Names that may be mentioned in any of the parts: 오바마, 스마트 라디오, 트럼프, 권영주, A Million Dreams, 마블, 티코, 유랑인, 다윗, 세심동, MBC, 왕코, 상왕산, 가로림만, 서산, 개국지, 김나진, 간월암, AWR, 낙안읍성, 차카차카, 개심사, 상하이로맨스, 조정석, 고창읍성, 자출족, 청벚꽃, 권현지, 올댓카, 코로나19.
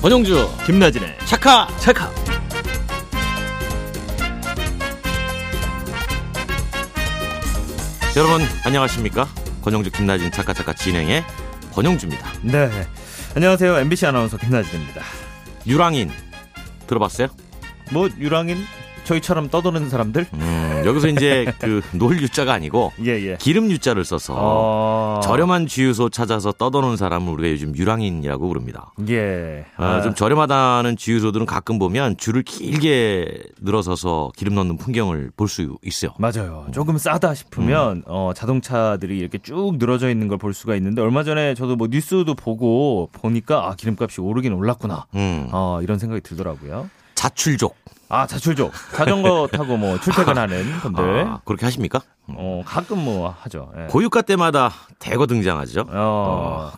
권영주 김나진의 샤카 샤카. 여러분 안녕하십니까? 권영주 김나진 샤카 샤카 진행의 권영주입니다. 네, 안녕하세요. MBC 아나운서 김나진입니다. 유랑인 들어봤어요? 뭐 유랑인? 저희처럼 떠도는 사람들? 여기서 이제 그 놀 유자가 아니고 예. 기름 유자를 써서 저렴한 주유소 찾아서 떠도는 사람을 우리가 요즘 유랑인이라고 부릅니다. 예. 좀 저렴하다는 주유소들은 가끔 보면 줄을 길게 늘어서서 기름 넣는 풍경을 볼 수 있어요. 맞아요. 조금 싸다 싶으면 자동차들이 이렇게 쭉 늘어져 있는 걸 볼 수가 있는데 얼마 전에 저도 뭐 뉴스도 보니까 아, 기름값이 오르긴 올랐구나. 이런 생각이 들더라고요. 자출족. 아, 자출족. 자전거 타고 뭐 출퇴근하는 분들. 아, 그렇게 하십니까? 가끔 뭐 하죠. 예. 고유가 때마다 대거 등장하죠.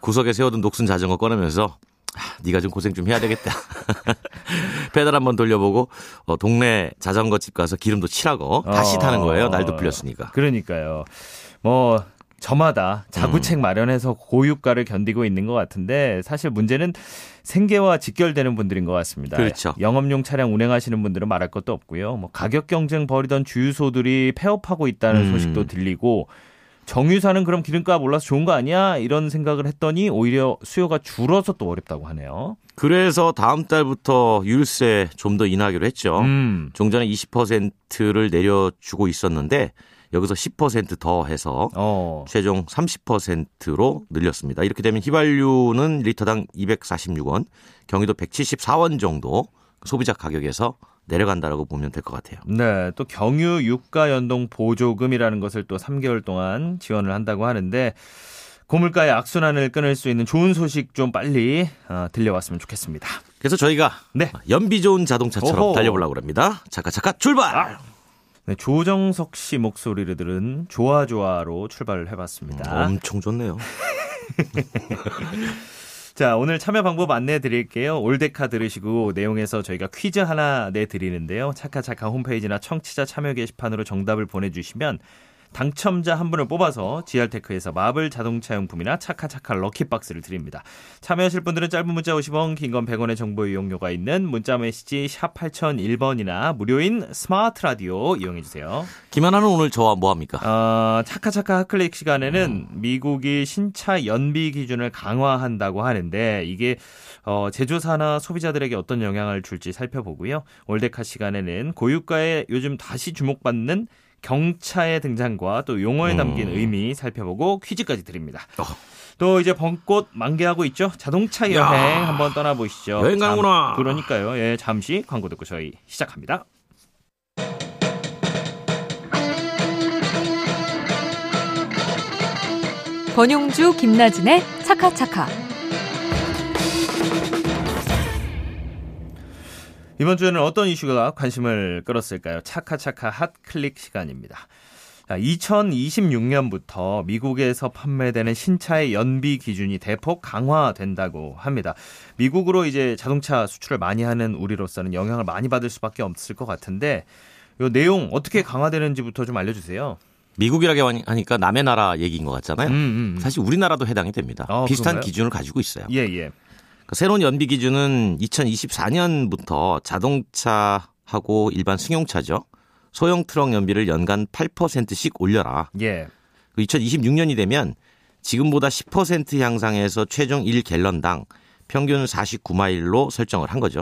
구석에 세워둔 녹슨 자전거 꺼내면서 네가 좀 고생 좀 해야 되겠다. 페달 한번 돌려보고 동네 자전거 집 가서 기름도 칠하고 다시 타는 거예요. 날도 풀렸으니까. 그러니까요. 뭐 저마다 자구책 마련해서 고유가를 견디고 있는 것 같은데 사실 문제는 생계와 직결되는 분들인 것 같습니다. 그렇죠. 영업용 차량 운행하시는 분들은 말할 것도 없고요. 뭐 가격 경쟁 벌이던 주유소들이 폐업하고 있다는 소식도 들리고 정유사는 그럼 기름값 올라서 좋은 거 아니야? 이런 생각을 했더니 오히려 수요가 줄어서 또 어렵다고 하네요. 그래서 다음 달부터 유류세 좀 더 인하하기로 했죠. 종전에 20%를 내려주고 있었는데 여기서 10% 더 해서 최종 30%로 늘렸습니다. 이렇게 되면 휘발유는 리터당 246원, 경유도 174원 정도 소비자 가격에서 내려간다라고 보면 될 것 같아요. 네, 또 경유 유가 연동 보조금이라는 것을 또 3개월 동안 지원을 한다고 하는데 고물가의 악순환을 끊을 수 있는 좋은 소식 좀 빨리 들려왔으면 좋겠습니다. 그래서 저희가 연비 좋은 자동차처럼 달려보려고 합니다. 차카차카 출발! 네, 조정석 씨 목소리를 들은 좋아좋아로 출발을 해봤습니다. 엄청 좋네요. 자, 오늘 참여 방법 안내해 드릴게요. 올댓카 들으시고 내용에서 저희가 퀴즈 하나 내드리는데요. 차카차카 홈페이지나 청취자 참여 게시판으로 정답을 보내주시면 당첨자 한 분을 뽑아서 GR테크에서 마블 자동차용품이나 차카차카 럭키박스를 드립니다. 참여하실 분들은 짧은 문자 50원, 긴 건 100원의 정보 이용료가 있는 문자메시지 샵 8001번이나 무료인 스마트 라디오 이용해주세요. 김하나는 오늘 저와 뭐합니까? 차카차카 핫클릭 시간에는 미국이 신차 연비 기준을 강화한다고 하는데 이게 제조사나 소비자들에게 어떤 영향을 줄지 살펴보고요. 올댓카 시간에는 고유가에 요즘 다시 주목받는 경차의 등장과 또 용어에 담긴 의미 살펴보고 퀴즈까지 드립니다. 또 이제 벚꽃 만개하고 있죠. 자동차 여행 한번 떠나보시죠. 여행 가는구나. 그러니까요. 예, 잠시 광고 듣고 저희 시작합니다. 권용주 김나진의 차카차카. 이번 주에는 어떤 이슈가 관심을 끌었을까요? 차카차카 핫클릭 시간입니다. 2026년부터 미국에서 판매되는 신차의 연비 기준이 대폭 강화된다고 합니다. 미국으로 이제 자동차 수출을 많이 하는 우리로서는 영향을 많이 받을 수밖에 없을 것 같은데 이 내용 어떻게 강화되는지부터 좀 알려주세요. 미국이라고 하니까 남의 나라 얘기인 것 같잖아요. 사실 우리나라도 해당이 됩니다. 비슷한 그런가요? 기준을 가지고 있어요. 예. 새로운 연비 기준은 2024년부터 자동차하고 일반 승용차죠. 소형 트럭 연비를 연간 8%씩 올려라. 예. 2026년이 되면 지금보다 10% 향상해서 최종 1갤런당 평균 49마일로 설정을 한 거죠.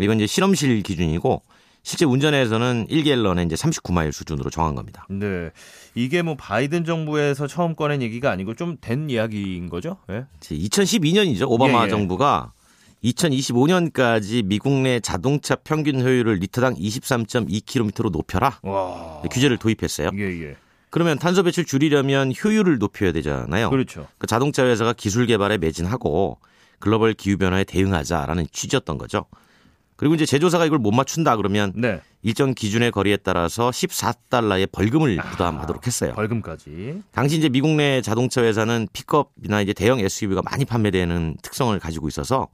이건 이제 실험실 기준이고 실제 운전에서는 1갤런에 이제 39마일 수준으로 정한 겁니다. 네, 이게 뭐 바이든 정부에서 처음 꺼낸 얘기가 아니고 좀 된 이야기인 거죠? 네. 2012년이죠. 오바마 정부가 2025년까지 미국 내 자동차 평균 효율을 리터당 23.2km로 높여라. 규제를 도입했어요. 예. 그러면 탄소 배출 줄이려면 효율을 높여야 되잖아요. 그렇죠. 그러니까 자동차 회사가 기술 개발에 매진하고 글로벌 기후변화에 대응하자라는 취지였던 거죠. 그리고 이제 제조사가 이걸 못 맞춘다 그러면 일정 기준의 거리에 따라서 $14의 벌금을 부담하도록 했어요. 벌금까지. 당시 이제 미국 내 자동차 회사는 픽업이나 이제 대형 SUV가 많이 판매되는 특성을 가지고 있어서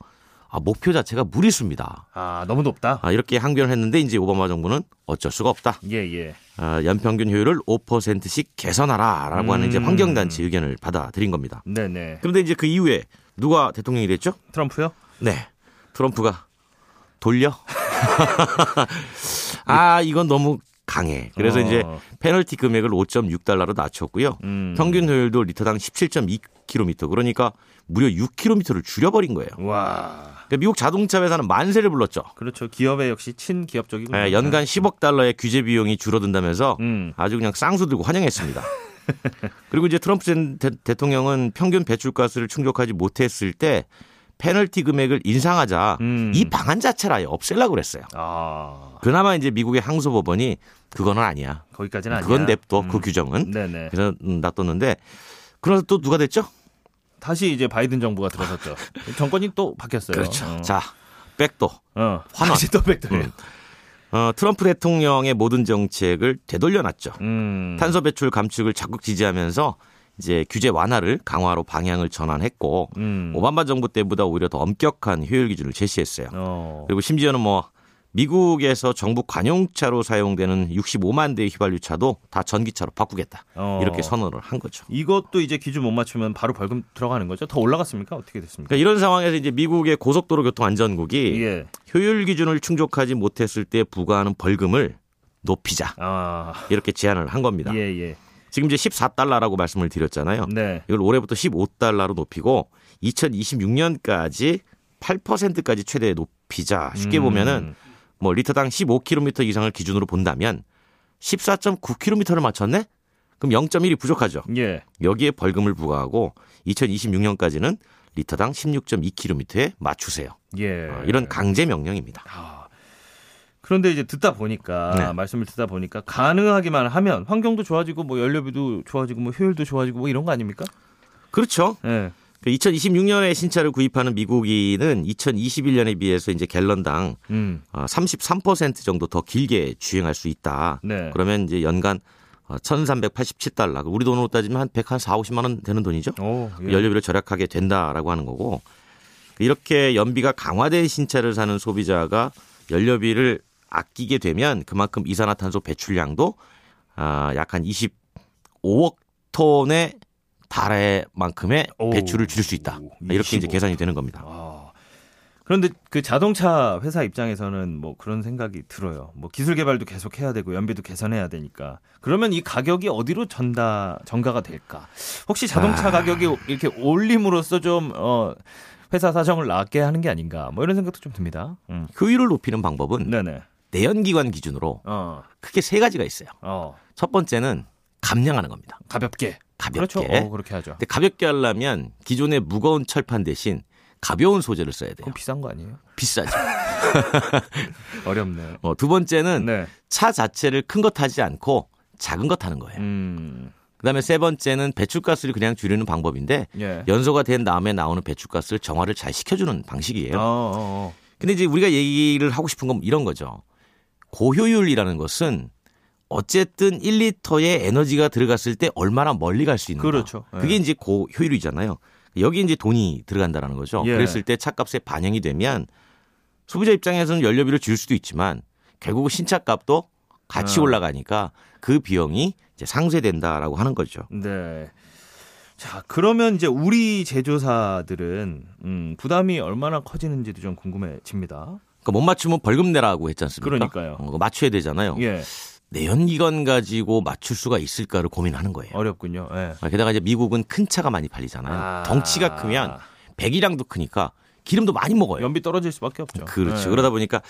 목표 자체가 무리수입니다. 너무 높다. 이렇게 항변을 했는데 이제 오바마 정부는 어쩔 수가 없다. 예. 연평균 효율을 5%씩 개선하라라고 하는 이제 환경단체 의견을 받아들인 겁니다. 네네. 그런데 이제 그 이후에 누가 대통령이 됐죠? 트럼프요? 네. 트럼프가 돌려? 아, 이건 너무 강해. 그래서 이제 페널티 금액을 5.6달러로 낮췄고요. 평균 효율도 리터당 17.2km. 그러니까 무려 6km를 줄여버린 거예요. 와. 그러니까 미국 자동차 회사는 만세를 불렀죠. 그렇죠. 기업에 역시 친기업적이군요. 네, 연간 10억 달러의 규제 비용이 줄어든다면서 아주 그냥 쌍수 들고 환영했습니다. 그리고 이제 트럼프 대통령은 평균 배출가스를 충족하지 못했을 때 페널티 금액을 인상하자 이 방안 자체를 아예 없애려고 그랬어요. 아. 그나마 이제 미국의 항소법원이 그거는 아니야. 거기까지는 아니야. 그건 냅둬. 그 규정은. 네네. 그래서 놔뒀는데 그래서 또 누가 됐죠? 다시 이제 바이든 정부가 들어섰죠. 정권이 또 바뀌었어요. 그렇죠. 자, 백도. 환원. 다시 또 백도예요. 트럼프 대통령의 모든 정책을 되돌려놨죠. 탄소 배출 감축을 적극 지지하면서 이제 규제 완화를 강화로 방향을 전환했고 오바마 정부 때보다 오히려 더 엄격한 효율 기준을 제시했어요. 그리고 심지어는 뭐 미국에서 정부 관용차로 사용되는 65만 대의 휘발유 차도 다 전기차로 바꾸겠다. 이렇게 선언을 한 거죠. 이것도 이제 기준 못 맞추면 바로 벌금 들어가는 거죠? 더 올라갔습니까? 어떻게 됐습니까? 그러니까 이런 상황에서 이제 미국의 고속도로교통안전국이 예. 효율 기준을 충족하지 못했을 때 부과하는 벌금을 높이자. 이렇게 제안을 한 겁니다. 예, 예. 지금 이제 14달러라고 말씀을 드렸잖아요. 네. 이걸 올해부터 15달러로 높이고 2026년까지 8%까지 최대 높이자. 쉽게 보면은 뭐 리터당 15km 이상을 기준으로 본다면 14.9km를 맞췄네? 그럼 0.1이 부족하죠. 예. 여기에 벌금을 부과하고 2026년까지는 리터당 16.2km에 맞추세요. 예. 이런 강제 명령입니다. 그런데 이제 말씀을 듣다 보니까 가능하기만 하면 환경도 좋아지고 뭐 연료비도 좋아지고 뭐 효율도 좋아지고 뭐 이런 거 아닙니까? 그렇죠. 예. 2026년에 신차를 구입하는 미국인은 2021년에 비해서 이제 갤런당 33% 정도 더 길게 주행할 수 있다. 네. 그러면 이제 연간 1,387달러. 우리 돈으로 따지면 한 140~150만 원 되는 돈이죠. 오, 예. 연료비를 절약하게 된다라고 하는 거고 이렇게 연비가 강화된 신차를 사는 소비자가 연료비를 아끼게 되면 그만큼 이산화탄소 배출량도 약 한 25억 톤의 달에만큼의 배출을 줄일 수 있다. 이렇게 이제 계산이 되는 겁니다. 그런데 그 자동차 회사 입장에서는 뭐 그런 생각이 들어요. 뭐 기술 개발도 계속 해야 되고 연비도 개선해야 되니까. 그러면 이 가격이 어디로 전가가 될까? 혹시 자동차 가격이 이렇게 올림으로써 좀 회사 사정을 낮게 하는 게 아닌가? 뭐 이런 생각도 좀 듭니다. 효율을 높이는 방법은 네네. 내연기관 기준으로 크게 세 가지가 있어요. 첫 번째는 감량하는 겁니다. 가볍게. 그렇죠. 그렇게 하죠. 근데 가볍게 하려면 기존의 무거운 철판 대신 가벼운 소재를 써야 돼요. 그럼 비싼 거 아니에요? 비싸죠. 어렵네요. 두 번째는 차 자체를 큰 거 타지 않고 작은 거 타는 거예요. 그다음에 세 번째는 배출가스를 그냥 줄이는 방법인데 연소가 된 다음에 나오는 배출가스를 정화를 잘 시켜주는 방식이에요. 근데 이제 우리가 얘기를 하고 싶은 건 이런 거죠. 고효율이라는 것은 어쨌든 1리터의 에너지가 들어갔을 때 얼마나 멀리 갈 수 있는가. 그렇죠. 예. 그게 이제 고효율이잖아요. 여기 이제 돈이 들어간다는 거죠. 예. 그랬을 때 차값에 반영이 되면 소비자 입장에서는 연료비를 줄 수도 있지만 결국 신차값도 같이 올라가니까 그 비용이 이제 상쇄된다라고 하는 거죠. 네. 자, 그러면 이제 우리 제조사들은 부담이 얼마나 커지는지도 좀 궁금해집니다. 그러니까 못 맞추면 벌금 내라고 했지 않습니까? 그러니까요. 맞춰야 되잖아요. 예. 내연기관 가지고 맞출 수가 있을까를 고민하는 거예요. 어렵군요. 예. 게다가 이제 미국은 큰 차가 많이 팔리잖아요. 덩치가 크면 배기량도 크니까 기름도 많이 먹어요. 연비 떨어질 수밖에 없죠. 그렇죠. 예. 그러다 보니까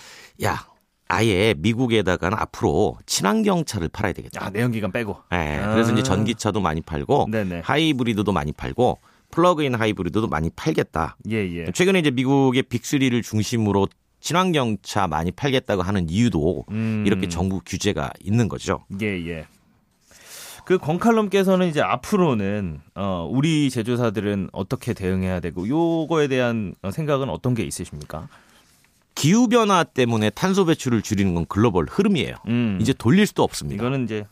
아예 미국에다가는 앞으로 친환경 차를 팔아야 되겠다. 내연기관 빼고. 예. 그래서 이제 전기차도 많이 팔고 네네. 하이브리드도 많이 팔고 플러그인 하이브리드도 많이 팔겠다. 예예. 최근에 이제 미국의 빅3를 중심으로 친환경차 많이 팔겠다고 하는 이유도 이렇게 정부 규제가 있는 거죠. 예. 그 권칼럼께서는 이제 앞으로는 우리 제조사들은 어떻게 대응해야 되고 요거에 대한 생각은 어떤 게 있으십니까? 기후 변화 때문에 탄소 배출을 줄이는 건 글로벌 흐름이에요. 이제 돌릴 수도 없습니다. 이거는 이제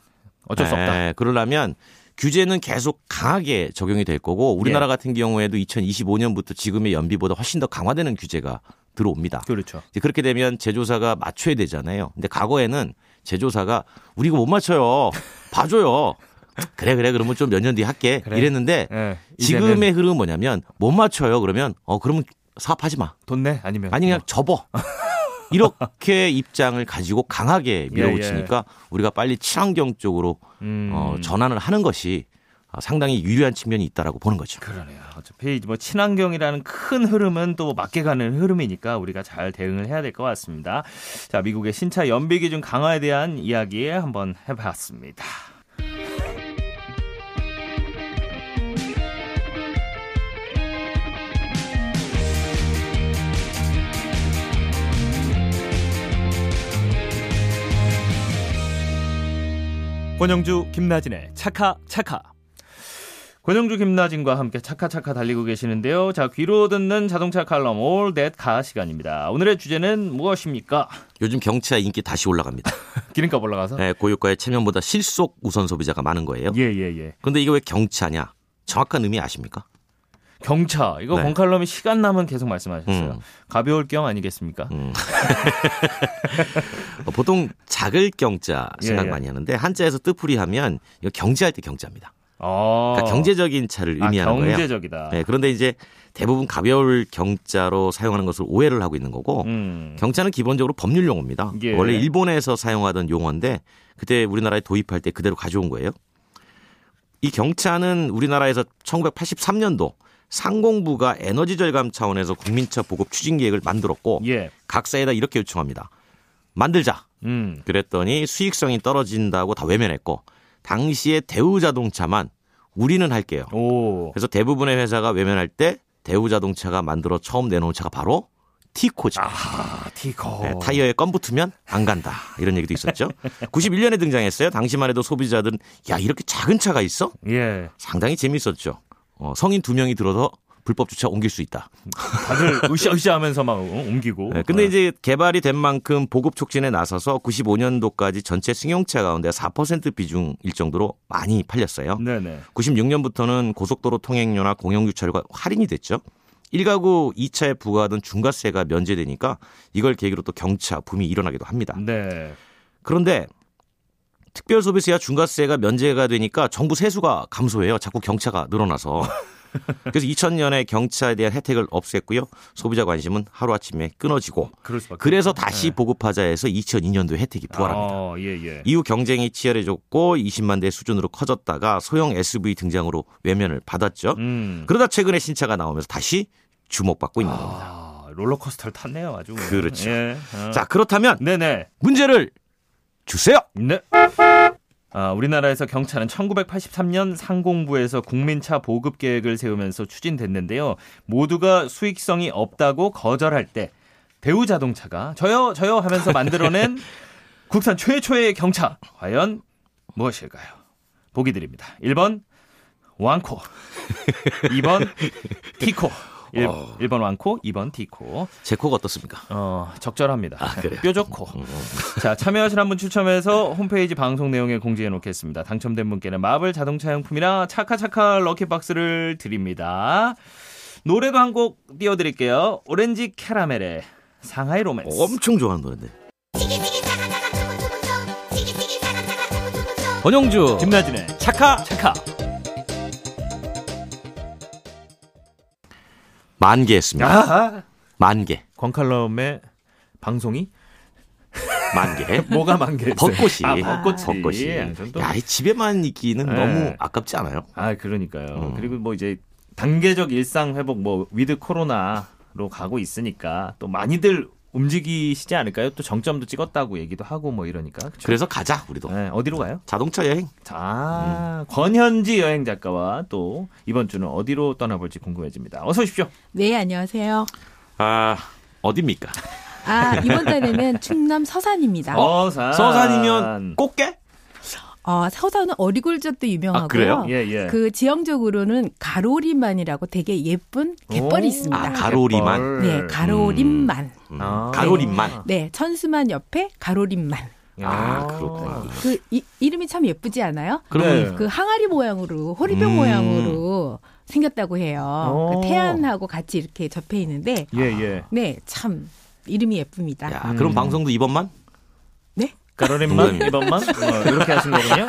어쩔 수 없다. 그러려면 규제는 계속 강하게 적용이 될 거고 우리나라 같은 경우에도 2025년부터 지금의 연비보다 훨씬 더 강화되는 규제가 들어옵니다. 그렇죠. 이제 그렇게 되면 제조사가 맞춰야 되잖아요. 근데 과거에는 제조사가 우리 이거 못 맞춰요. 봐줘요. 그래 그러면 좀 몇 년 뒤에 할게. 그래. 이랬는데 지금의 흐름은 뭐냐면 못 맞춰요. 그러면 그러면 사업하지 마. 돈 내? 아니면 아니 그냥 뭐. 접어. 이렇게 입장을 가지고 강하게 밀어붙이니까 우리가 빨리 친환경 쪽으로 전환을 하는 것이 상당히 유리한 측면이 있다라고 보는 거죠. 그러네요. 어차피 뭐 친환경이라는 큰 흐름은 또 맞게 가는 흐름이니까 우리가 잘 대응을 해야 될 것 같습니다. 자, 미국의 신차 연비 기준 강화에 대한 이야기 한번 해봤습니다. 권영주, 김나진의 차카차카. 권영주, 김나진과 함께 차카차카 달리고 계시는데요. 자, 귀로 듣는 자동차 칼럼 올댓카 시간입니다. 오늘의 주제는 무엇입니까? 요즘 경차 인기 다시 올라갑니다. 기름값 올라가서? 네, 고유가의 체면보다 실속 우선 소비자가 많은 거예요. 예. 그런데 이게 왜 경차냐? 정확한 의미 아십니까? 경차. 이거 네. 권칼럼이 시간 남은 계속 말씀하셨어요. 가벼울 경 아니겠습니까? 보통 작을 경자 생각 많이 하는데 한자에서 뜻풀이하면 이거 경제할 때 경자입니다. 그러니까 경제적인 차를 의미하는 거예요. 경제적이다. 네, 그런데 이제 대부분 가벼울 경자로 사용하는 것을 오해를 하고 있는 거고 경자는 기본적으로 법률 용어입니다. 예. 원래 일본에서 사용하던 용어인데 그때 우리나라에 도입할 때 그대로 가져온 거예요. 이 경자는 우리나라에서 1983년도 상공부가 에너지 절감 차원에서 국민차 보급 추진 계획을 만들었고 각사에다 이렇게 요청합니다. 만들자. 그랬더니 수익성이 떨어진다고 다 외면했고 당시에 대우자동차만 우리는 할게요. 그래서 대부분의 회사가 외면할 때 대우자동차가 만들어 처음 내놓은 차가 바로 티코죠. 티코. 네, 타이어에 껌 붙으면 안 간다. 이런 얘기도 있었죠. 91년에 등장했어요. 당시만 해도 소비자들은 야 이렇게 작은 차가 있어? 예. 상당히 재미있었죠. 성인 2명이 들어서 불법 주차 옮길 수 있다. 다들 으쌰으쌰하면서 막 옮기고. 네, 근데 이제 개발이 된 만큼 보급 촉진에 나서서 95년도까지 전체 승용차 가운데 4% 비중일 정도로 많이 팔렸어요. 네네. 96년부터는 고속도로 통행료나 공용주차료가 할인이 됐죠. 1가구 2차에 부과하던 중과세가 면제되니까 이걸 계기로 또 경차 붐이 일어나기도 합니다. 네. 그런데 특별소비세와 중과세가 면제가 되니까 정부 세수가 감소해요. 자꾸 경차가 늘어나서. 그래서 2000년에 경차에 대한 혜택을 없앴고요. 소비자 관심은 하루아침에 끊어지고 그래서 다시 보급하자 해서 2002년도에 혜택이 부활합니다. 이후 경쟁이 치열해졌고 20만 대 수준으로 커졌다가 소형 SUV 등장으로 외면을 받았죠. 그러다 최근에 신차가 나오면서 다시 주목받고 있는 겁니다. 롤러코스터를 탔네요. 아주. 그렇죠. 자, 그렇다면 문제를 주세요. 네. 우리나라에서 경차는 1983년 상공부에서 국민차 보급 계획을 세우면서 추진됐는데요. 모두가 수익성이 없다고 거절할 때 대우자동차가 저요 하면서 만들어낸 국산 최초의 경차. 과연 무엇일까요? 보기 드립니다. 1번 왕코, 2번 티코. 1번 왕코, 2번 티코. 제 코가 어떻습니까? 적절합니다. 뾰족코. 자, 참여하신 한 분 추첨해서 홈페이지 방송 내용에 공지해 놓겠습니다. 당첨된 분께는 마블 자동차 용품이나 차카차카 럭키박스를 드립니다. 노래도 한 곡 띄워드릴게요. 오렌지 캐러멜의 상하이로맨스. 엄청 좋아하는 노래인데. 권영주, 김나진의 차카차카. 만개했습니다. 만개. 권칼럼의 방송이 만개. 뭐가 만개? 벚꽃이. 야, 이 집에만 있기는 너무 아깝지 않아요? 그러니까요. 그리고 뭐 이제 단계적 일상 회복 뭐 위드 코로나로 가고 있으니까 또 많이들 움직이시지 않을까요? 또 정점도 찍었다고 얘기도 하고 뭐 이러니까. 그쵸? 그래서 가자 우리도. 네, 어디로 가요? 자동차 여행. 권현지 여행 작가와 또 이번 주는 어디로 떠나볼지 궁금해집니다. 어서 오십시오. 네, 안녕하세요. 어디입니까? 이번 달에는 충남 서산입니다. 서산이면 꽃게? 서산은 어리굴젓도 유명하고요. 그래요? 예. 그 지형적으로는 가로리만이라고 되게 예쁜 갯벌이 있습니다. 가로리만? 갯벌. 네, 가로림만. 가로림만? 네, 천수만 옆에 가로림만. 그렇구나. 그 이름이 참 예쁘지 않아요? 그래요. 그 항아리 모양으로, 호리병 모양으로 생겼다고 해요. 그 태안하고 같이 이렇게 접해 있는데. 예. 네, 참 이름이 예쁩니다. 야, 그럼 방송도 이번만? 가로림만 이번만 이렇게 하신 거군요.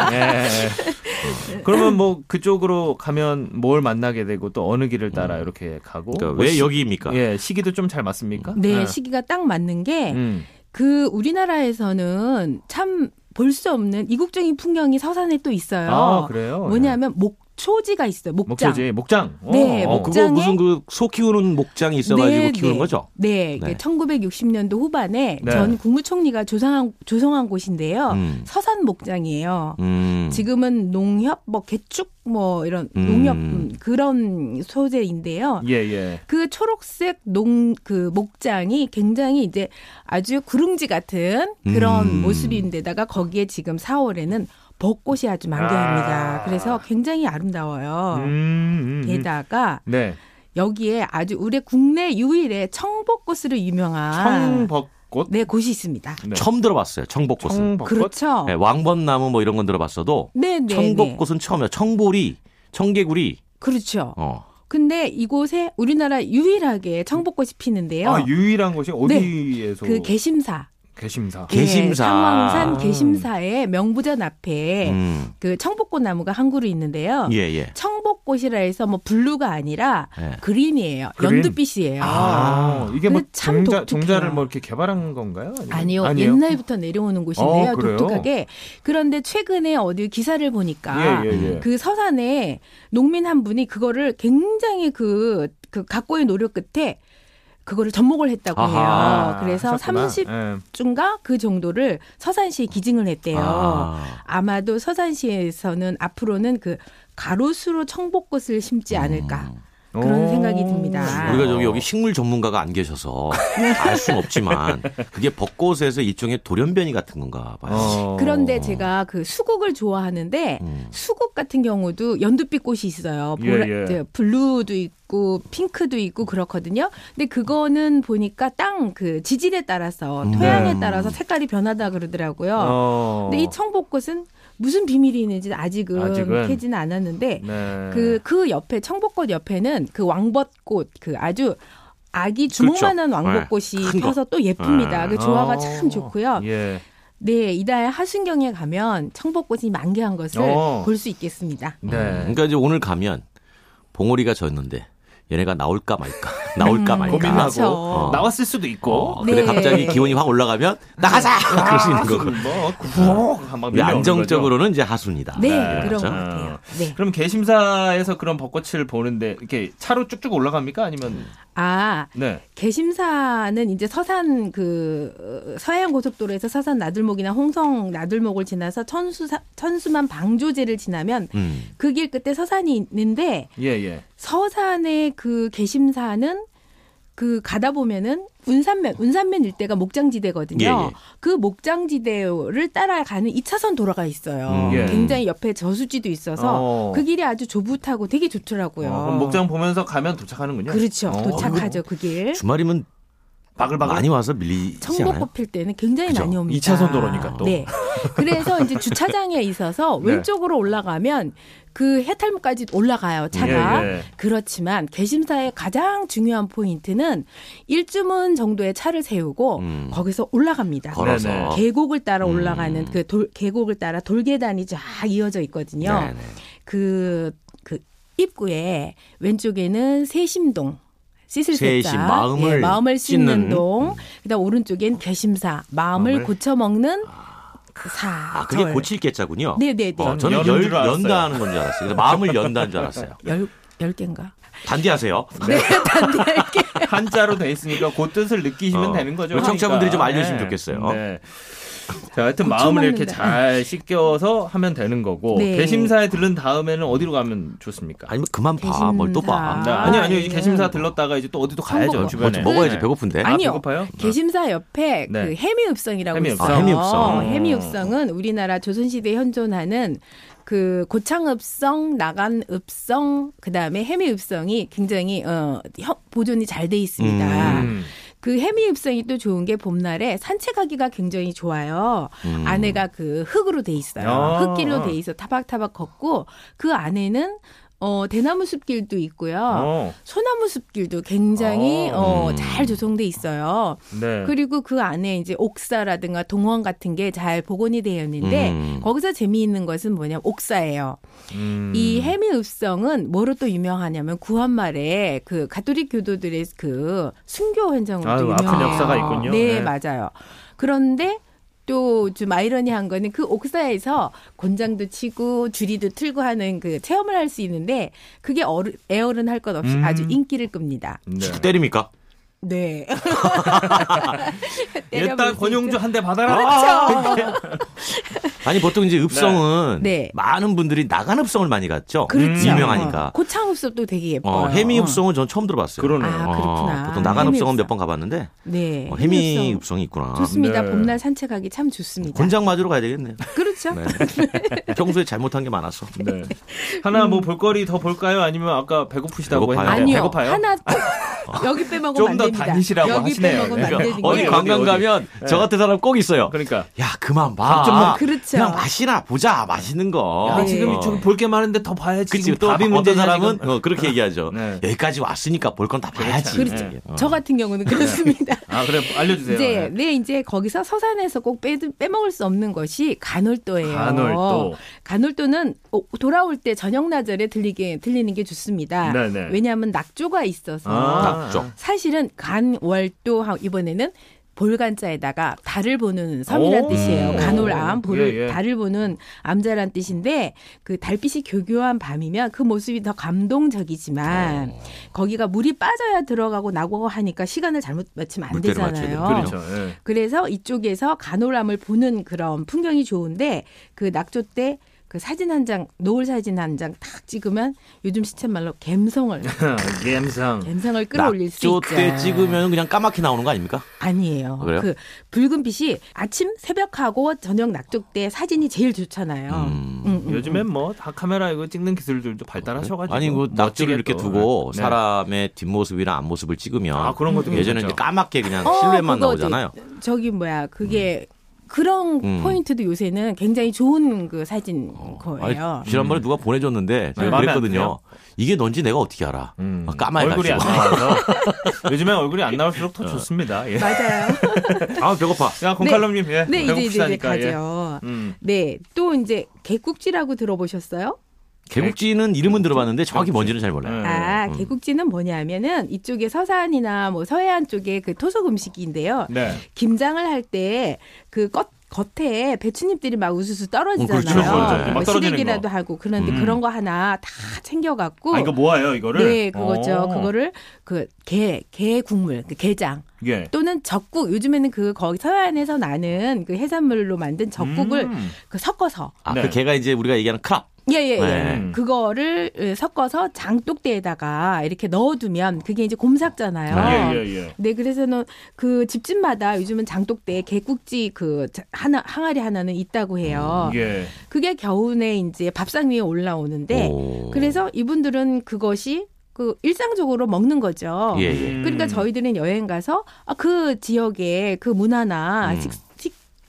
그러면 뭐 그쪽으로 가면 뭘 만나게 되고 또 어느 길을 따라 이렇게 가고. 그러니까 왜 여기입니까? 예, 시기도 좀 잘 맞습니까? 네, 네. 시기가 딱 맞는 게 그 우리나라에서는 참 볼 수 없는 이국적인 풍경이 서산에 또 있어요. 아, 그래요? 뭐냐면 네. 목초지가 있어요. 목장. 목초지, 목장. 네, 목장에 그거 무슨 그 소 키우는 목장이 있어가지고 네, 키우는 네. 거죠. 네, 네. 1960년도 후반에 네. 전 국무총리가 조성한 곳인데요. 서산 목장이에요. 지금은 농협, 뭐 개축, 뭐 이런 농협 그런 소재인데요. 예, 예. 그 초록색 그 목장이 굉장히 이제 아주 구릉지 같은 그런 모습인데다가 거기에 지금 4월에는 벚꽃이 아주 만개합니다. 아. 그래서 굉장히 아름다워요. 게다가 네. 여기에 아주 우리 국내 유일의 청벚꽃으로 유명한 청벚꽃? 네, 곳이 있습니다. 네. 처음 들어봤어요. 청벚꽃은. 청벚꽃? 그렇죠. 네, 왕벚나무 뭐 이런 건 들어봤어도 네, 청벚꽃은 처음이에요. 청보리, 청개구리. 그렇죠. 근데 이곳에 우리나라 유일하게 청벚꽃이 피는데요. 아, 유일한 곳이 어디에서? 네, 그 개심사. 개심사. 네, 개심사. 상왕산 개심사의 명부전 앞에 그 청벚꽃 나무가 한 그루 있는데요. 예, 예. 청벚꽃이라 해서 뭐 블루가 아니라 예. 그린이에요. 그린? 연두빛이에요. 아, 이게 뭐 참 종자를 뭐 이렇게 개발한 건가요? 아니요. 옛날부터 내려오는 곳인데요. 독특하게. 그런데 최근에 어디 기사를 보니까 그 서산에 농민 한 분이 그거를 굉장히 그 각고의 노력 끝에 그거를 접목을 했다고 해요. 그래서 하셨구나. 30주인가 그 정도를 서산시에 기증을 했대요. 아마도 서산시에서는 앞으로는 그 가로수로 청벚꽃을 심지 않을까. 그런 생각이 듭니다. 우리가 여기 식물 전문가가 안 계셔서 알 수는 없지만 그게 벚꽃에서 일종의 돌연변이 같은 건가 봐요. 그런데 제가 그 수국을 좋아하는데 수국 같은 경우도 연두빛 꽃이 있어요. 예, 예. 블루도 있고 핑크도 있고 그렇거든요. 근데 그거는 보니까 땅 그 지질에 따라서 토양에 따라서 색깔이 변하다 그러더라고요. 근데 이 청벚꽃은 무슨 비밀이 있는지 아직은 캐지는 않았는데 네. 그 옆에 청벚꽃 옆에는 그 왕벚꽃 그 아주 아기 주먹만한 그렇죠. 왕벚꽃이 네. 펴서 또 예쁩니다. 네. 그 조화가 참 좋고요. 예. 네, 이달 하순경에 가면 청벚꽃이 만개한 것을 볼 수 있겠습니다. 네. 그러니까 이제 오늘 가면 봉오리가 졌는데 얘네가 나올까 말까 나올까 말까 고민하고 그렇죠. 나왔을 수도 있고 근데 네. 갑자기 기온이 확 올라가면 나가자 그럴 수 있는 거고 안정적으로는 이제 하수입니다. 네, 네. 그런 것 같아요. 네. 그럼 개심사에서 그런 벚꽃을 보는데 이렇게 차로 쭉쭉 올라갑니까 아니면 네. 개심사는 이제 서산 그 서해안 고속도로에서 서산 나들목이나 홍성 나들목을 지나서 천수만 방조제를 지나면 그 길 끝에 서산이 있는데 예. 서산의 그 개심사는 그 가다 보면은 운산면 일대가 목장지대거든요. 예. 그 목장지대를 따라가는 2차선 도로가 있어요. 예. 굉장히 옆에 저수지도 있어서 그 길이 아주 조붓하고 되게 좋더라고요. 그럼 목장 보면서 가면 도착하는군요. 그렇죠. 도착하죠. 그 길. 주말이면 바글바글 많이 와서 밀리지 않아요? 청벚꽃 필 때는 굉장히 그죠? 많이 옵니다. 2차선 도로니까 또. 네. 그래서 이제 주차장에 있어서 왼쪽으로 올라가면 그 해탈문까지 올라가요, 차가. 예. 그렇지만 개심사의 가장 중요한 포인트는 일주문 정도의 차를 세우고 거기서 올라갑니다. 걸어서. 계곡을 따라 올라가는 계곡을 따라 돌계단이 쫙 이어져 있거든요. 네네. 그 입구에 왼쪽에는 세심동. 씻을 세자 마음을 씻는 동. 그다음 오른쪽엔 개심사 마음을 고쳐먹는 사. 그게 고칠 개자군요. 네네. 저는 연다하는 건 줄 알았어요. 그래서 마음을 연다는 줄 알았어요. 열 개인가? 단디하세요. 네, 단디할게. 한자로 돼 있으니까 그 뜻을 느끼시면 되는 거죠. 청취자분들이 좀 알려주시면 좋겠어요. 네. 자, 하여튼 마음을 이렇게 잘 씻겨서 하면 되는 거고 네. 개심사에 들른 다음에는 어디로 가면 좋습니까? 아니면 그만 봐, 뭘 또 봐. 네. 아니요, 이 개심사 들렀다가 이제 또 어디도 가야죠. 주변에 먹어야지. 배고픈데. 아니요, 배고파요? 개심사 옆에 그 해미읍성이라고 있어요. 해미읍성은 우리나라 조선시대에 현존하는 그 고창읍성, 낙안읍성, 그다음에 해미읍성이 굉장히 보존이 잘 돼 있습니다. 그 해미읍성이 또 좋은 게 봄날에 산책하기가 굉장히 좋아요. 안에가 그 흙으로 돼 있어요. 흙길로 돼 있어 타박타박 걷고 그 안에는 대나무 숲길도 있고요. 소나무 숲길도 굉장히 잘 조성돼 있어요. 네. 그리고 그 안에 이제 옥사라든가 동원 같은 게 잘 복원이 되어 있는데 거기서 재미있는 것은 뭐냐면 옥사예요. 이 해미읍성은 뭐로 또 유명하냐면 구한말에 그 가톨릭 교도들의 그 순교 현장으로도 유명해요. 아픈 역사가 있군요. 네, 네. 맞아요. 그런데 또 좀 아이러니한 거는 그 옥사에서 곤장도 치고 주리도 틀고 하는 그 체험을 할 수 있는데 그게 에어른 할 것 없이 아주 인기를 끕니다. 축 때립니까? 네. 일단 권영주 한 대 받아라. 그렇죠. 아니 보통 이제 읍성은 네. 많은 분들이 낙안읍성을 많이 갔죠. 그렇죠. 유명하니까. 고창읍성도 되게 예뻐요. 해미읍성은 전 처음 들어봤어요. 그러네요. 아, 그렇구나. 보통 낙안읍성은 몇 번 가봤는데. 네. 해미읍성이 있구나. 좋습니다. 네. 봄날 산책하기 참 좋습니다. 권장 맞으러 가야 되겠네요. 그렇죠. 네. 평소에 잘못한 게 많았어. 네. 하나 뭐 볼거리 더 볼까요? 아니면 아까 배고프시다고 배고파요. 했는데 아니요. 배고파요? 하나 여기 빼먹으면 안 됩니다. 좀 더 다니시라고 하시네요. 그러니까 어디 관광 가면 네. 저 같은 사람 꼭 있어요. 그러니까 야 그만 봐. 그렇죠. 그냥 마시나 보자. 맛있는 거. 야, 네. 지금 이쪽 볼 게 많은데 더 봐야지. 그치, 또 어떤 사람은 그렇게 얘기하죠. 네. 여기까지 왔으니까 볼 건 다 봐야지. 그렇죠. 네. 저 같은 경우는 그렇습니다. 아 그래 알려주세요. 이제, 네. 네, 이제 거기서 서산에서 꼭 빼먹을 수 없는 것이 간월도예요. 간월도. 간월도는 돌아올 때 저녁 나절에 들리는 게 좋습니다. 네, 네. 왜냐하면 낙조가 있어서. 낙조. 사실은 간월도 이번에는 볼간자에다가 달을 보는 섬이란 뜻이에요. 간월암, 달을 보는 암자란 뜻인데 그 달빛이 교교한 밤이면 그 모습이 더 감동적이지만 거기가 물이 빠져야 들어가고 나고 하니까 시간을 잘못 맞추면 안 되잖아요. 그렇죠. 예. 그래서 이쪽에서 간월암을 보는 그런 풍경이 좋은데 그 낙조 때 그 사진 한 장, 노을 사진 한 장 딱 찍으면 요즘 시쳇말로 갬성을 끌어올릴 수 있죠. 낙조 때 찍으면 그냥 까맣게 나오는 거 아닙니까? 아니에요. 그래요? 그 붉은 빛이 아침 새벽하고 저녁 낙조 때 사진이 제일 좋잖아요. 요즘엔 뭐 다 카메라 이거 찍는 기술들도 발달하셔가지고 아니 그 낙조를 이렇게 두고 네. 사람의 뒷모습이나 앞모습을 찍으면 그런 것도 예전에 이제 까맣게 그냥 실루엣만 나오잖아요. 그게 그런 포인트도 요새는 굉장히 좋은 그 사진 거예요. 아니, 지난번에 누가 보내줬는데 제가 그랬거든요. 이게 뭔지 내가 어떻게 알아. 까마해가지고. 얼굴이 안 나와서. 요즘엔 얼굴이 안 나올수록 더 좋습니다. 예. 맞아요. 아 배고파. 야 공칼럼님. 네, 예. 네 이제 가죠. 예. 네, 또 이제 개국지라고 들어보셨어요? 개국지는 이름은 들어봤는데 정확히 뭔지는 잘 몰라요. 아, 개국지는 뭐냐면은 이쪽에 서산이나 뭐 서해안 쪽에 그 토속 음식인데요. 네. 김장을 할 때 그 겉에 배추잎들이 막 우수수 떨어지잖아요. 그렇죠. 뭐 시래기라도 하고 그런데 그런 거 하나 다 챙겨갖고. 아, 이거 모아요, 이거를? 네, 그거죠. 그거를 그 게 국물, 그 게장. 예. 또는 젓국 요즘에는 그 거기 서해안에서 나는 그 해산물로 만든 젓국을 그 섞어서. 아, 그 게가 이제 우리가 얘기하는 크랍. 예예예. 네. 그거를 섞어서 장독대에다가 이렇게 넣어두면 그게 이제 곰삭잖아요. 예예예. 네, 그래서는 그 집집마다 요즘은 장독대에 개국지 그 항아리 하나는 있다고 해요. 예. 그게 겨우내 이제 밥상 위에 올라오는데 그래서 이분들은 그것이 그 일상적으로 먹는 거죠. 예예. 그러니까 저희들은 여행 가서 그 지역의 그 문화나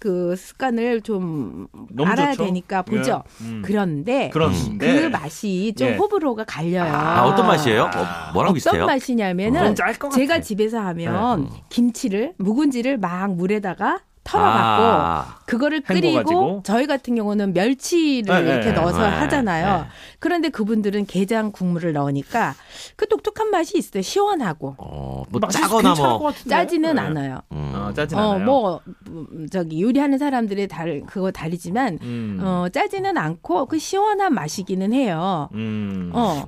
그 습관을 좀 알아야 좋죠. 되니까 보죠. 예. 그런데 그 맛이 좀 호불호가 갈려요. 아, 어떤 맛이에요? 뭐라고 비슷해요? 어떤 맛이냐면은 제가 집에서 하면 김치를 묵은지를 막 물에다가 털어갖고 그거를 끓이고 가지고. 저희 같은 경우는 멸치를 이렇게 넣어서 하잖아요. 그런데 그분들은 게장 국물을 넣으니까 그 독특한 맛이 있어요. 시원하고 뭐 짜거나 뭐 짜지는 않아요. 짜지는 않아요. 뭐 저기 요리하는 사람들의 그거 다르지만 짜지는 않고 그 시원한 맛이기는 해요.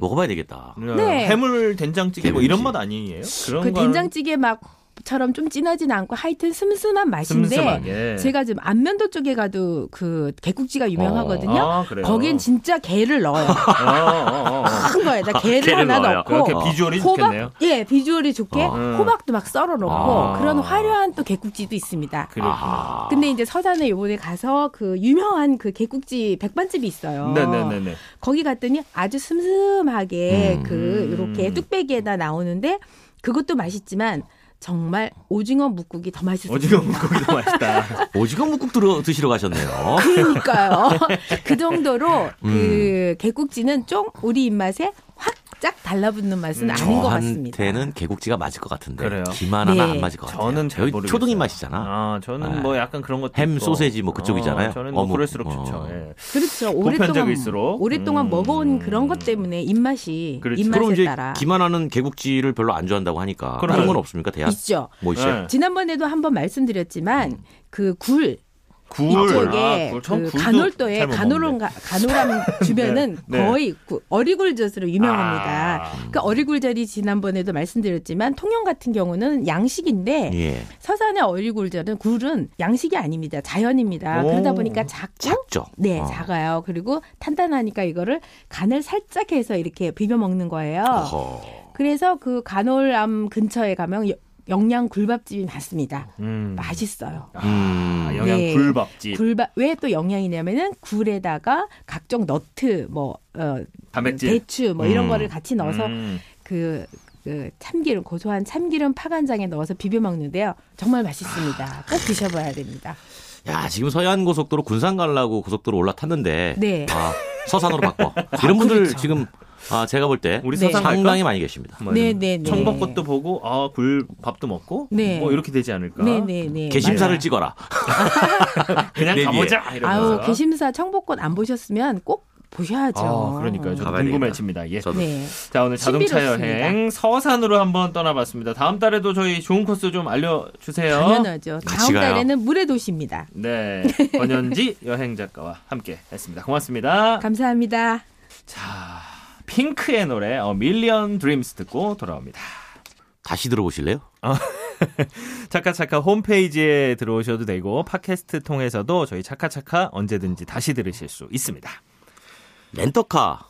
먹어봐야 되겠다. 네. 해물 된장찌개 뭐 이런 맛 아니에요? 그런 그 된장찌개 막 처럼 좀 진하진 않고 하여튼 슴슴한 맛인데 슴슴하게. 제가 지금 안면도 쪽에 가도 그 개국지가 유명하거든요. 거긴 진짜 게를 넣어요. 큰 거에다 게를 하나 넣어요. 넣고 비주얼이 좋겠네요. 예, 비주얼이 좋게 호박도 막 썰어 넣고 그런 화려한 또 개국지도 있습니다. 근데 이제 서산에 이번에 가서 그 유명한 그 개국지 백반집이 있어요. 네네네. 거기 갔더니 아주 슴슴하게 그 이렇게 뚝배기에다 나오는데 그것도 맛있지만 정말 오징어 묵국이 더 맛있었어요. 오징어 묵국이 더 맛있다. 오징어 묵국 드시러 가셨네요. 그러니까요. 그 정도로 그 개국지는 좀 우리 입맛에 확 쫙 달라붙는 맛은 아닌 것 같습니다. 저한테는 개국지가 맞을 것 같은데. 그래요? 김만 하나 안 맞을 것 같아요. 저는 잘 모르겠어요. 초등 입맛이잖아. 아, 저는 뭐 약간 그런 것도 햄, 있고. 소세지 뭐 그쪽이잖아요. 저는 뭐 그럴수록 좋죠. 예. 그렇죠. 오랫동안 먹어온 그런 것 때문에 입맛이 그렇죠. 입맛에 그럼 이제 따라. 김만 하는 개국지를 별로 안 좋아한다고 하니까 그런 건 없습니까? 대학? 있죠. 뭐 있어요? 네. 지난번에도 한번 말씀드렸지만 그 굴 이쪽에 그 간월도에 간월암 주변은 네. 거의 어리굴젓으로 유명합니다. 그러니까 어리굴젓이 지난번에도 말씀드렸지만 통영 같은 경우는 양식인데 예. 서산의 어리굴젓은 굴은 양식이 아닙니다. 자연입니다. 그러다 보니까 작죠. 네, 작아요. 그리고 탄탄하니까 이거를 간을 살짝 해서 이렇게 비벼 먹는 거예요. 그래서 그 간월암 근처에 가면 영양 굴밥집이 많습니다. 맛있어요. 아, 영양 네. 굴밥집. 굴밥 왜 또 영양이냐면은 굴에다가 각종 너트 뭐 단백질, 대추 뭐 이런 거를 같이 넣어서 그 참기름 고소한 참기름 파간장에 넣어서 비벼 먹는데요. 정말 맛있습니다. 꼭 드셔봐야 됩니다. 야 지금 서해안 고속도로 군산 가려고 고속도로 올라탔는데 네. 아, 서산으로 바꿔. 이런 분들 그렇죠. 지금. 아, 제가 볼 때 우리 네. 서산 상당히 많이 계십니다. 네네네. 청벚꽃도 보고 아, 굴밥도 먹고 네. 뭐 이렇게 되지 않을까? 네네네. 개심사를 맞아요. 찍어라. 그냥 가보자. 이러면서. 아우 개심사 청벚꽃 안 보셨으면 꼭 보셔야죠. 아, 그러니까요. 저도 궁금해집니다. 예. 저도. 네. 자 오늘 자동차 여행 서산으로 한번 떠나봤습니다. 다음 달에도 저희 좋은 코스 좀 알려주세요. 당연하죠. 다음 달에는 물의 도시입니다. 네. 권현지 여행 작가와 함께했습니다. 고맙습니다. 감사합니다. 자. 핑크의 노래 A Million Dreams 듣고 돌아옵니다. 다시 들어보실래요? 차카차카 홈페이지에 들어오셔도 되고 팟캐스트 통해서도 저희 차카차카 언제든지 다시 들으실 수 있습니다. 렌터카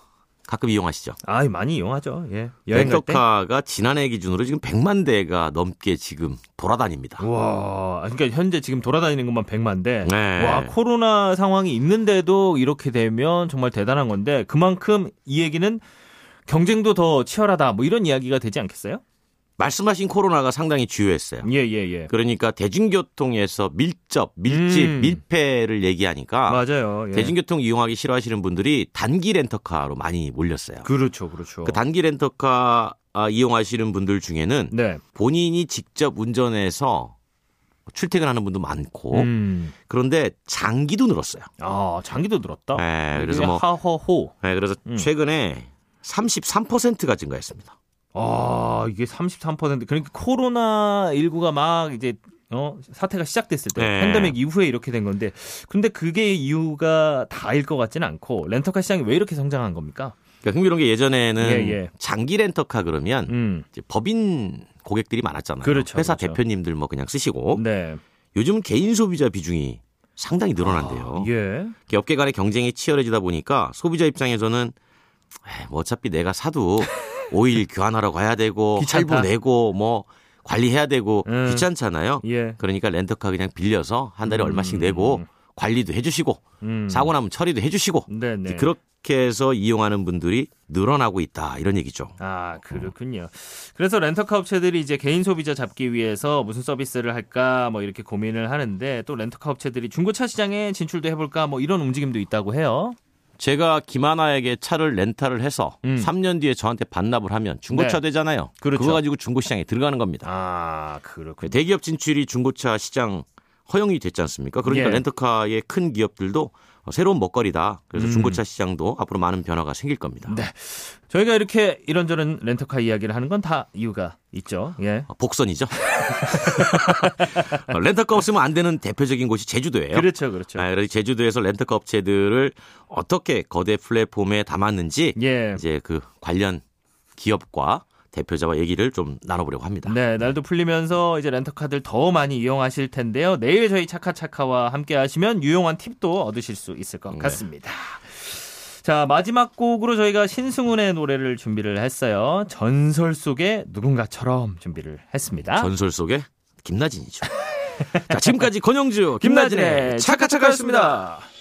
가끔 이용하시죠? 아, 많이 이용하죠. 예. 렌터카가 지난해 기준으로 지금 100만 대가 넘게 지금 돌아다닙니다. 와, 그러니까 현재 지금 돌아다니는 것만 100만 대. 네. 와, 코로나 상황이 있는데도 이렇게 되면 정말 대단한 건데 그만큼 이 얘기는 경쟁도 더 치열하다 뭐 이런 이야기가 되지 않겠어요? 말씀하신 코로나가 상당히 주요했어요. 예. 그러니까 대중교통에서 밀접, 밀집, 밀폐를 얘기하니까 맞아요. 예. 대중교통 이용하기 싫어하시는 분들이 단기 렌터카로 많이 몰렸어요. 그렇죠. 그 단기 렌터카 이용하시는 분들 중에는 네. 본인이 직접 운전해서 출퇴근하는 분도 많고 그런데 장기도 늘었어요. 아, 장기도 늘었다. 네, 그래서 뭐 하허호. 네, 그래서 최근에 33%가 증가했습니다. 아, 이게 33%. 그러니까 코로나19가 막 이제 사태가 시작됐을 때 네. 팬데믹 이후에 이렇게 된 건데 근데 그게 이유가 다일 것 같지는 않고 렌터카 시장이 왜 이렇게 성장한 겁니까? 그러니까 흥미로운 게 예전에는 장기 렌터카 그러면 이제 법인 고객들이 많았잖아요. 그렇죠, 회사 대표님들 뭐 그냥 쓰시고 네. 요즘 개인 소비자 비중이 상당히 늘어난대요. 아, 예. 업계 간의 경쟁이 치열해지다 보니까 소비자 입장에서는 뭐 어차피 내가 사도 오일 교환하러 가야 되고 할부 내고 뭐 관리해야 되고 귀찮잖아요. 예. 그러니까 렌터카 그냥 빌려서 한 달에 얼마씩 내고 관리도 해주시고 사고 나면 처리도 해주시고 그렇게 해서 이용하는 분들이 늘어나고 있다 이런 얘기죠. 아 그렇군요. 그래서 렌터카 업체들이 이제 개인 소비자 잡기 위해서 무슨 서비스를 할까 뭐 이렇게 고민을 하는데 또 렌터카 업체들이 중고차 시장에 진출도 해볼까 뭐 이런 움직임도 있다고 해요. 제가 김하나에게 차를 렌탈을 해서 3년 뒤에 저한테 반납을 하면 중고차 네. 되잖아요. 그렇죠. 그거 가지고 중고시장에 들어가는 겁니다. 아, 그렇군요. 대기업 진출이 중고차 시장 허용이 됐지 않습니까? 그러니까 예. 렌터카의 큰 기업들도 새로운 먹거리다. 그래서 중고차 시장도 앞으로 많은 변화가 생길 겁니다. 네, 저희가 이렇게 이런저런 렌터카 이야기를 하는 건 다 이유가 있죠. 예, 복선이죠. 렌터카 없으면 안 되는 대표적인 곳이 제주도예요. 그렇죠. 그래서 제주도에서 렌터카 업체들을 어떻게 거대 플랫폼에 담았는지 예. 이제 그 관련 기업과 대표자와 얘기를 좀 나눠보려고 합니다. 네, 날도 풀리면서 이제 렌터카들 더 많이 이용하실 텐데요. 내일 저희 차카차카와 함께하시면 유용한 팁도 얻으실 수 있을 것 같습니다. 네. 자, 마지막 곡으로 저희가 신승훈의 노래를 준비를 했어요. 전설 속의 누군가처럼 준비를 했습니다. 전설 속의 김나진이죠. 자, 지금까지 권영주, 김나진의 차카차카였습니다.